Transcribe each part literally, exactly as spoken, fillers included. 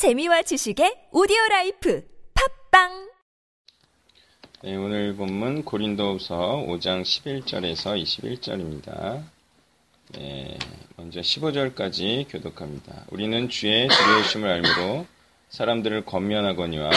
재미와 지식의 오디오라이프 팝빵. 네, 오늘 본문 고린도후서 오 장 십일 절에서 이십일 절입니다. 네, 먼저 십오 절까지 교독합니다. 우리는 주의 두려우심을 알므로 사람들을 권면하거니와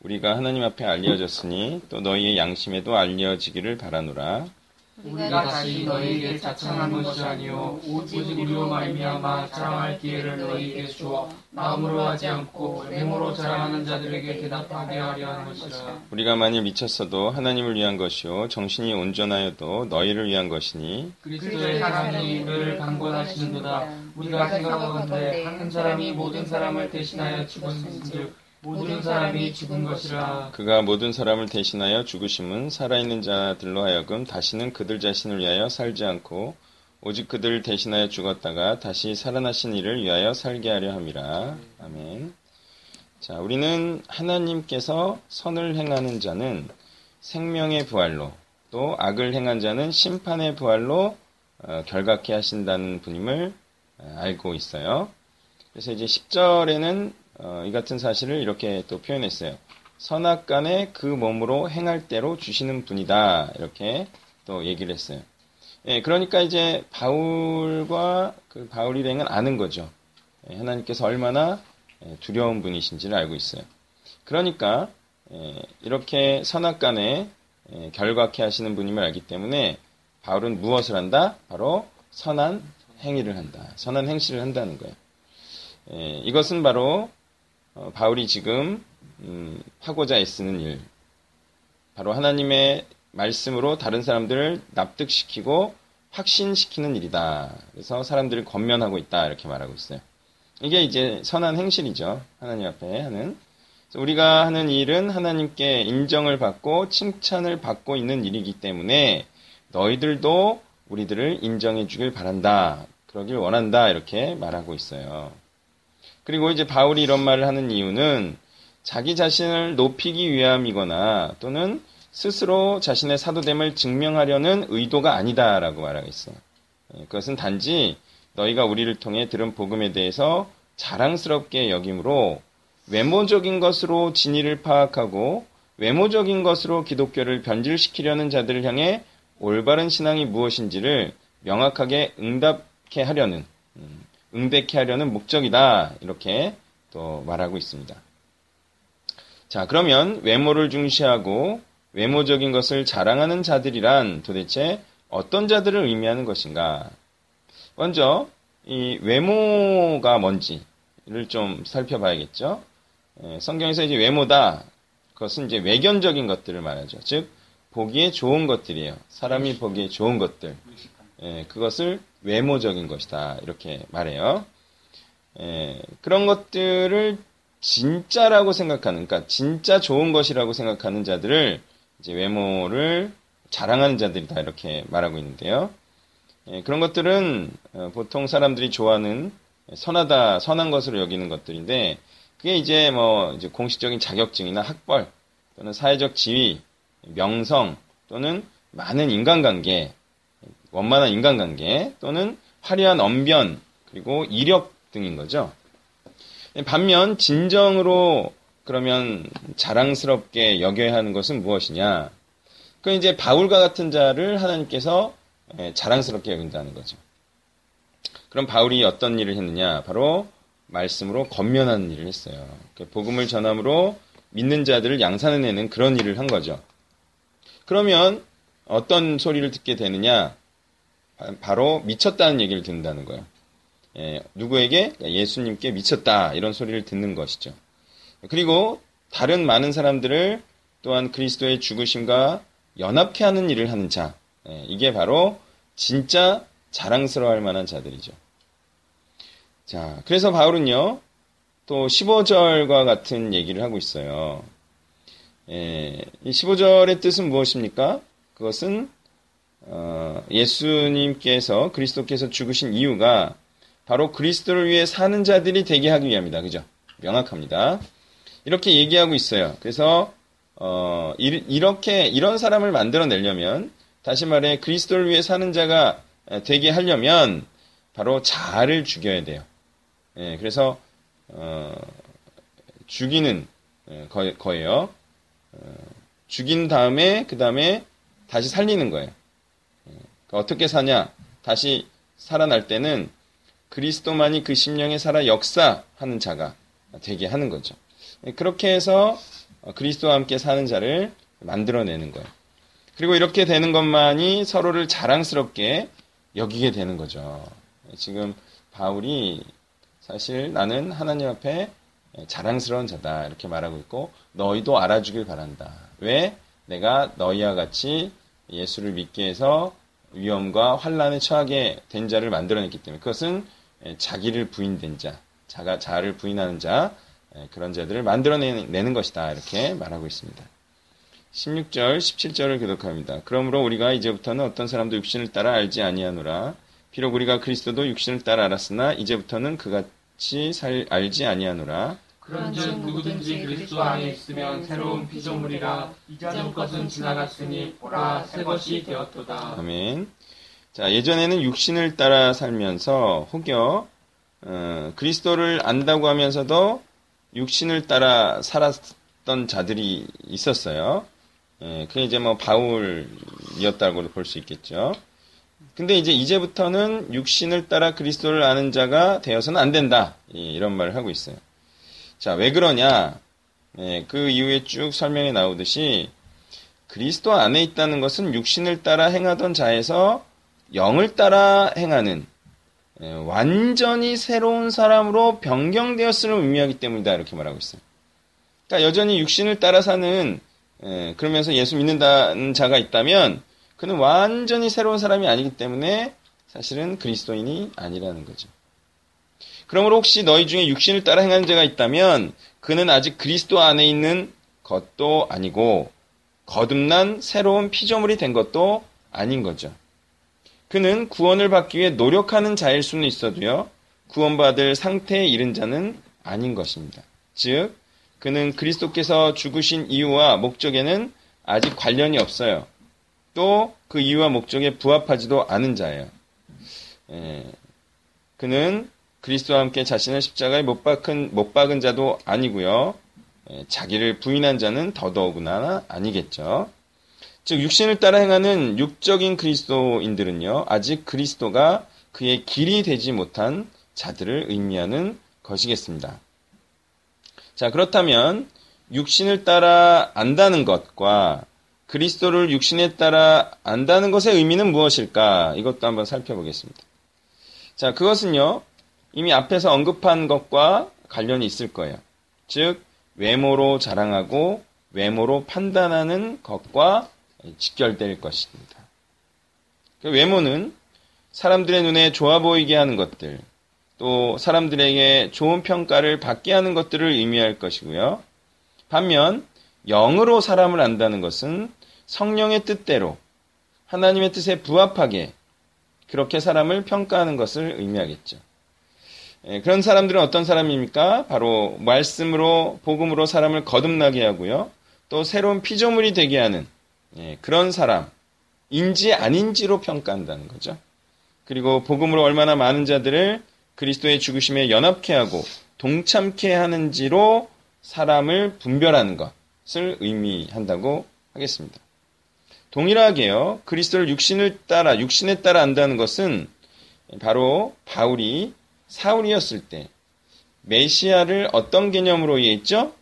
우리가 하나님 앞에 알려졌으니 또 너희의 양심에도 알려지기를 바라노라. 우리가 다시 너희에게 자청한 것이 아니오 오직 우리로 말미암아 자랑할 기회를 너희에게 주어 마음으로 하지 않고 외모로 자랑하는 자들에게 대답하게 하려 하는 것이라. 우리가 만일 미쳤어도 하나님을 위한 것이요 정신이 온전하여도 너희를 위한 것이니 그리스도의 사랑이 너희를 강권하시는도다. 우리가 생각하건대 한 사람이 모든 사람을 대신하여 죽었은즉 모든 사람이 죽은 것이라. 그가 모든 사람을 대신하여 죽으심은 살아있는 자들로 하여금 다시는 그들 자신을 위하여 살지 않고 오직 그들 대신하여 죽었다가 다시 살아나신 이를 위하여 살게 하려 함이라. 아멘. 자, 우리는 하나님께서 선을 행하는 자는 생명의 부활로 또 악을 행한 자는 심판의 부활로 어, 결각케 하신다는 분임을 알고 있어요. 그래서 이제 십 절에는 어, 이 같은 사실을 이렇게 또 표현했어요. 선악 간에 그 몸으로 행할 대로 주시는 분이다. 이렇게 또 얘기를 했어요. 예, 그러니까 이제 바울과 그 바울 일행은 아는 거죠. 예, 하나님께서 얼마나 두려운 분이신지를 알고 있어요. 그러니까 예, 이렇게 선악 간에 예, 결과케 하시는 분임을 알기 때문에 바울은 무엇을 한다? 바로 선한 행위를 한다. 선한 행실을 한다는 거예요. 예, 이것은 바로 어, 바울이 지금 음, 하고자 애쓰는 일, 바로 하나님의 말씀으로 다른 사람들을 납득시키고 확신시키는 일이다. 그래서 사람들을 권면하고 있다 이렇게 말하고 있어요. 이게 이제 선한 행실이죠. 하나님 앞에 하는. 그래서 우리가 하는 일은 하나님께 인정을 받고 칭찬을 받고 있는 일이기 때문에 너희들도 우리들을 인정해 주길 바란다. 그러길 원한다 이렇게 말하고 있어요. 그리고 이제 바울이 이런 말을 하는 이유는 자기 자신을 높이기 위함이거나 또는 스스로 자신의 사도됨을 증명하려는 의도가 아니다라고 말하고 있어요. 그것은 단지 너희가 우리를 통해 들은 복음에 대해서 자랑스럽게 여김으로 외모적인 것으로 진위를 파악하고 외모적인 것으로 기독교를 변질시키려는 자들을 향해 올바른 신앙이 무엇인지를 명확하게 응답케 하려는 음. 응대케 하려는 목적이다. 이렇게 또 말하고 있습니다. 자, 그러면 외모를 중시하고 외모적인 것을 자랑하는 자들이란 도대체 어떤 자들을 의미하는 것인가? 먼저 이 외모가 뭔지를 좀 살펴봐야겠죠. 성경에서 이제 외모다. 그것은 이제 외견적인 것들을 말하죠. 즉 보기에 좋은 것들이에요. 사람이 보기에 좋은 것들. 예, 그것을 외모적인 것이다 이렇게 말해요. 예, 그런 것들을 진짜라고 생각하는, 그러니까 진짜 좋은 것이라고 생각하는 자들을 이제 외모를 자랑하는 자들이다 이렇게 말하고 있는데요. 예, 그런 것들은 보통 사람들이 좋아하는 선하다, 선한 것으로 여기는 것들인데 그게 이제 뭐 이제 공식적인 자격증이나 학벌 또는 사회적 지위, 명성 또는 많은 인간관계. 원만한 인간관계 또는 화려한 언변 그리고 이력 등인 거죠. 반면 진정으로 그러면 자랑스럽게 여겨야 하는 것은 무엇이냐? 그 이제 바울과 같은 자를 하나님께서 자랑스럽게 여긴다는 거죠. 그럼 바울이 어떤 일을 했느냐? 바로 말씀으로 권면하는 일을 했어요. 복음을 전함으로 믿는 자들을 양산해내는 그런 일을 한 거죠. 그러면 어떤 소리를 듣게 되느냐? 바로 미쳤다는 얘기를 듣는다는 거예요. 예, 누구에게? 예수님께 미쳤다. 이런 소리를 듣는 것이죠. 그리고 다른 많은 사람들을 또한 그리스도의 죽으심과 연합케 하는 일을 하는 자. 예, 이게 바로 진짜 자랑스러워할 만한 자들이죠. 자, 그래서 바울은요. 또 십오 절과 같은 얘기를 하고 있어요. 예, 이 십오 절의 뜻은 무엇입니까? 그것은 어, 예수님께서 그리스도께서 죽으신 이유가 바로 그리스도를 위해 사는 자들이 되게 하기 위함이다. 그죠? 명확합니다. 이렇게 얘기하고 있어요. 그래서 어, 이, 이렇게 이런 사람을 만들어내려면 다시 말해 그리스도를 위해 사는 자가 되게 하려면 바로 자아를 죽여야 돼요. 예, 그래서 어, 죽이는 거, 거예요. 죽인 다음에 그 다음에 다시 살리는 거예요. 어떻게 사냐? 다시 살아날 때는 그리스도만이 그 심령에 살아 역사하는 자가 되게 하는 거죠. 그렇게 해서 그리스도와 함께 사는 자를 만들어내는 거예요. 그리고 이렇게 되는 것만이 서로를 자랑스럽게 여기게 되는 거죠. 지금 바울이 사실 나는 하나님 앞에 자랑스러운 자다 이렇게 말하고 있고, 너희도 알아주길 바란다. 왜? 내가 너희와 같이 예수를 믿게 해서 위험과 환란에 처하게 된 자를 만들어냈기 때문에, 그것은 자기를 부인된 자, 자가 자아를 부인하는 자, 그런 자들을 만들어내는 것이다 이렇게 말하고 있습니다. 십육 절, 십칠 절을 교독합니다. 그러므로 우리가 이제부터는 어떤 사람도 육신을 따라 알지 아니하노라. 비록 우리가 그리스도도 육신을 따라 알았으나 이제부터는 그같이 살, 알지 아니하노라. 그런즉 누구든지 그리스도 안에 있으면 새로운 피조물이라. 이전 것은 지나갔으니 보라 새 것이 되었도다. 아멘. 자, 예전에는 육신을 따라 살면서 혹여 어, 그리스도를 안다고 하면서도 육신을 따라 살았던 자들이 있었어요. 예, 그게 이제 뭐 바울이었다고도 볼 수 있겠죠. 근데 이제 이제부터는 육신을 따라 그리스도를 아는 자가 되어서는 안 된다. 예, 이런 말을 하고 있어요. 자, 왜 그러냐? 예, 그 이후에 쭉 설명이 나오듯이 그리스도 안에 있다는 것은 육신을 따라 행하던 자에서 영을 따라 행하는, 예, 완전히 새로운 사람으로 변경되었음을 의미하기 때문이다 이렇게 말하고 있어요. 그러니까 여전히 육신을 따라 사는, 예, 그러면서 예수 믿는다는 자가 있다면 그는 완전히 새로운 사람이 아니기 때문에 사실은 그리스도인이 아니라는 거죠. 그러므로 혹시 너희 중에 육신을 따라 행하는 자가 있다면 그는 아직 그리스도 안에 있는 것도 아니고 거듭난 새로운 피조물이 된 것도 아닌 거죠. 그는 구원을 받기 위해 노력하는 자일 수는 있어도요, 구원받을 상태에 이른 자는 아닌 것입니다. 즉, 그는 그리스도께서 죽으신 이유와 목적에는 아직 관련이 없어요. 또 그 이유와 목적에 부합하지도 않은 자예요. 예, 그는 그리스도와 함께 자신을 십자가에 못 박은, 못 박은 자도 아니고요. 예, 자기를 부인한 자는 더더구나 아니겠죠. 즉 육신을 따라 행하는 육적인 그리스도인들은요, 아직 그리스도가 그의 길이 되지 못한 자들을 의미하는 것이겠습니다. 자, 그렇다면 육신을 따라 안다는 것과 그리스도를 육신에 따라 안다는 것의 의미는 무엇일까? 이것도 한번 살펴보겠습니다. 자, 그것은요, 이미 앞에서 언급한 것과 관련이 있을 거예요. 즉, 외모로 자랑하고 외모로 판단하는 것과 직결될 것입니다. 그 외모는 사람들의 눈에 좋아 보이게 하는 것들, 또 사람들에게 좋은 평가를 받게 하는 것들을 의미할 것이고요. 반면 영으로 사람을 안다는 것은 성령의 뜻대로 하나님의 뜻에 부합하게 그렇게 사람을 평가하는 것을 의미하겠죠. 그런 사람들은 어떤 사람입니까? 바로 말씀으로, 복음으로 사람을 거듭나게 하고요, 또 새로운 피조물이 되게 하는, 예, 그런 사람인지 아닌지로 평가한다는 거죠. 그리고 복음으로 얼마나 많은 자들을 그리스도의 죽으심에 연합케 하고 동참케 하는지로 사람을 분별하는 것을 의미한다고 하겠습니다. 동일하게요, 그리스도를 육신을 따라, 육신에 따라 안다는 것은 바로 바울이 사울이었을 때 메시아를 어떤 개념으로 이해했죠?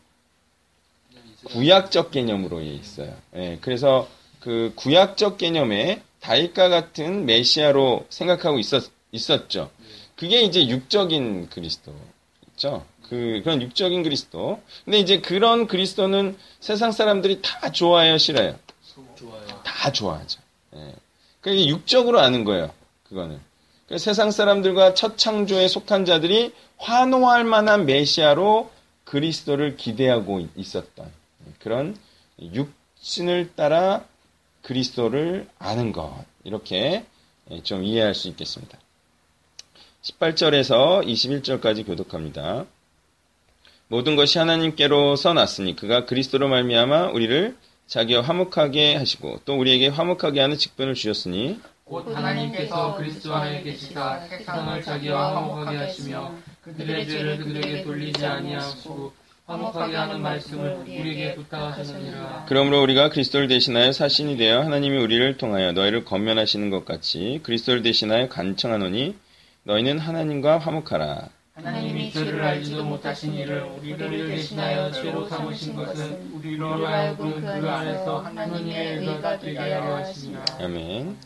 구약적 개념으로 있어요. 예, 그래서 그 구약적 개념에 다윗과 같은 메시아로 생각하고 있었, 있었죠. 그게 이제 육적인 그리스도 있죠. 그, 그런 육적인 그리스도. 근데 이제 그런 그리스도는 세상 사람들이 다 좋아해요, 싫어요? 좋아요. 다 좋아하죠. 예. 그게 육적으로 아는 거예요, 그거는. 그래서 세상 사람들과 첫 창조에 속한 자들이 환호할 만한 메시아로 그리스도를 기대하고 있었던, 그런 육신을 따라 그리스도를 아는 것, 이렇게 좀 이해할 수 있겠습니다. 십팔 절에서 이십일 절까지 교독합니다. 모든 것이 하나님께로서 났으니 그가 그리스도로 말미암아 우리를 자기와 화목하게 하시고 또 우리에게 화목하게 하는 직분을 주셨으니 곧 하나님께서 그리스도 안에 계시사 세상을 자기와 화목하게 하시며 그들의 죄를 그들에게 돌리지 아니하시고 화목하게 하는 말씀을 우리에게 부탁하시느니라. 그러므로 우리가 그리스도를 대신하여 사신이 되어 하나님이 우리를 통하여 너희를 권면하시는 것 같이 그리스도를 대신하여 간청하노니 너희는 하나님과 화목하라. 하나님이 죄를 알지도 못하신 이를 우리를 대신하여 죄로 삼으신 것은 우리로 하여금 그 안에서 하나님의 의가 되게 하려 하십니다. 아멘.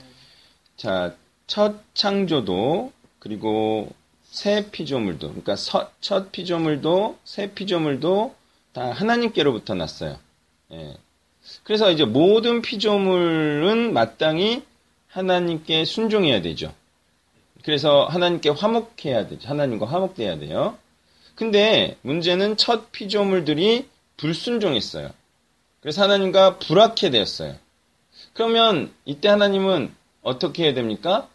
자, 첫 창조도 그리고 새 피조물도, 그러니까 첫 피조물도 새 피조물도 다 하나님께로부터 났어요. 예. 그래서 이제 모든 피조물은 마땅히 하나님께 순종해야 되죠. 그래서 하나님께 화목해야 되죠. 하나님과 화목돼야 돼요. 근데 문제는 첫 피조물들이 불순종했어요. 그래서 하나님과 불악해 되었어요. 그러면 이때 하나님은 어떻게 해야 됩니까?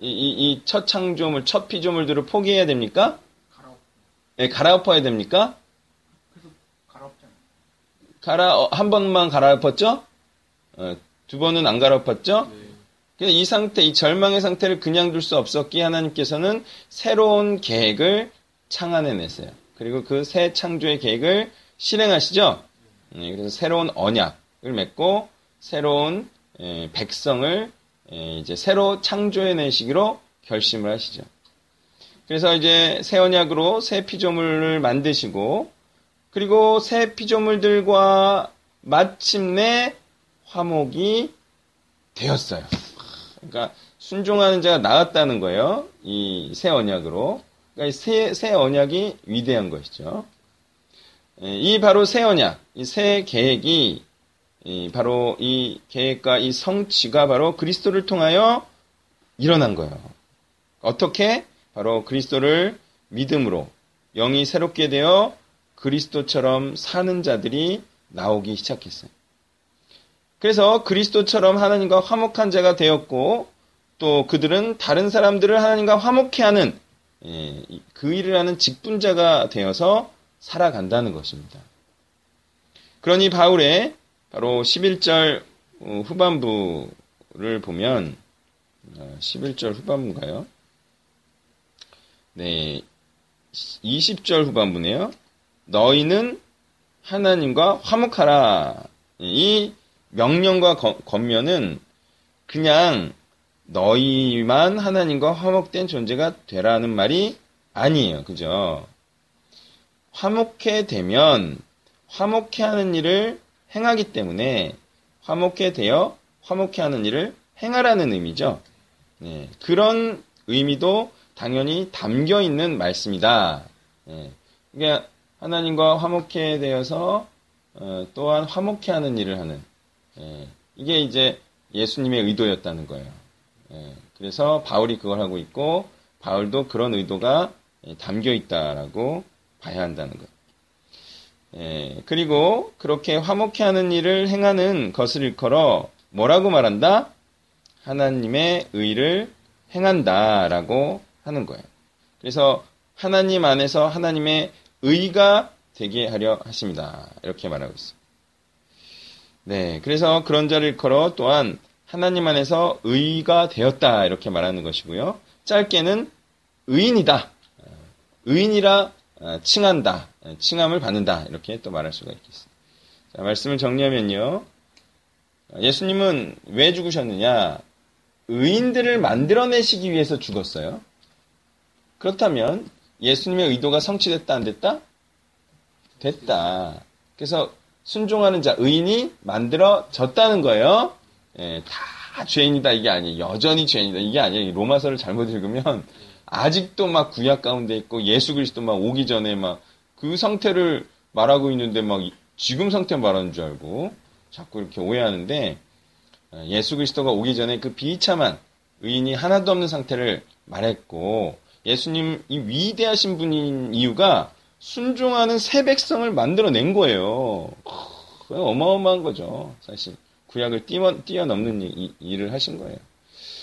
이, 이, 이 첫 창조물, 첫 피조물들을 포기해야 됩니까? 갈아엎어야 네, 갈아엎어야 됩니까? 그래서 갈아엎잖아요. 갈아, 어, 한 번만 갈아엎었죠? 어, 두 번은 안 갈아엎었죠? 네. 근데 이 상태, 이 절망의 상태를 그냥 둘 수 없었기에 하나님께서는 새로운 계획을 창안해냈어요. 그리고 그 새 창조의 계획을 실행하시죠? 네, 그래서 새로운 언약을 맺고, 새로운 에, 백성을 예, 이제 새로 창조해내시기로 결심을 하시죠. 그래서 이제 새 언약으로 새 피조물을 만드시고, 그리고 새 피조물들과 마침내 화목이 되었어요. 그러니까 순종하는 자가 나왔다는 거예요. 이 새 언약으로. 그러니까 이 새, 새 언약이 위대한 것이죠. 예, 이 바로 새 언약, 이 새 계획이 이 바로 이 계획과 이 성취가 바로 그리스도를 통하여 일어난 거예요. 어떻게? 바로 그리스도를 믿음으로 영이 새롭게 되어 그리스도처럼 사는 자들이 나오기 시작했어요. 그래서 그리스도처럼 하나님과 화목한 자가 되었고, 또 그들은 다른 사람들을 하나님과 화목케 하는 그 일을 하는 직분자가 되어서 살아간다는 것입니다. 그러니 바울의 바로 십일 절 후반부를 보면, 십일 절 후반부인가요? 네, 이십 절 후반부네요. 너희는 하나님과 화목하라. 이 명령과 권면은 그냥 너희만 하나님과 화목된 존재가 되라는 말이 아니에요. 그죠? 화목해 되면 화목해 하는 일을 행하기 때문에 화목해 되어 화목해 하는 일을 행하라는 의미죠. 예, 그런 의미도 당연히 담겨 있는 말씀이다. 예, 그러니까 하나님과 화목해 되어서 어, 또한 화목해 하는 일을 하는, 예, 이게 이제 예수님의 의도였다는 거예요. 예, 그래서 바울이 그걸 하고 있고, 바울도 그런 의도가 담겨 있다라고 봐야 한다는 거예요. 예, 그리고 그렇게 화목해 하는 일을 행하는 것을 일컬어 뭐라고 말한다? 하나님의 의를 행한다라고 하는 거예요. 그래서 하나님 안에서 하나님의 의가 되게 하려 하십니다. 이렇게 말하고 있어요. 네, 그래서 그런 자를 일컬어 또한 하나님 안에서 의가 되었다 이렇게 말하는 것이고요. 짧게는 의인이다, 의인이라 칭한다, 칭함을 받는다 이렇게 또 말할 수가 있겠습니다. 자, 말씀을 정리하면요, 예수님은 왜 죽으셨느냐? 의인들을 만들어내시기 위해서 죽었어요. 그렇다면 예수님의 의도가 성취됐다, 안 됐다? 됐다. 그래서 순종하는 자, 의인이 만들어졌다는 거예요. 예, 다 죄인이다 이게 아니에요. 여전히 죄인이다 이게 아니에요. 로마서를 잘못 읽으면 아직도 막 구약 가운데 있고, 예수 그리스도 막 오기 전에 막 그 상태를 말하고 있는데 막 지금 상태 말하는 줄 알고 자꾸 이렇게 오해하는데, 예수 그리스도가 오기 전에 그 비참한 의인이 하나도 없는 상태를 말했고, 예수님 이 위대하신 분인 이유가 순종하는 새 백성을 만들어낸 거예요. 어마어마한 거죠. 사실 구약을 뛰어넘는 일을 하신 거예요.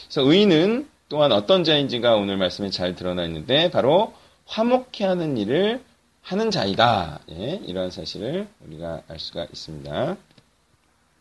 그래서 의인은 또한 어떤 자인지가 오늘 말씀에 잘 드러나 있는데, 바로 화목해 하는 일을 하는 자이다. 예, 이런 사실을 우리가 알 수가 있습니다.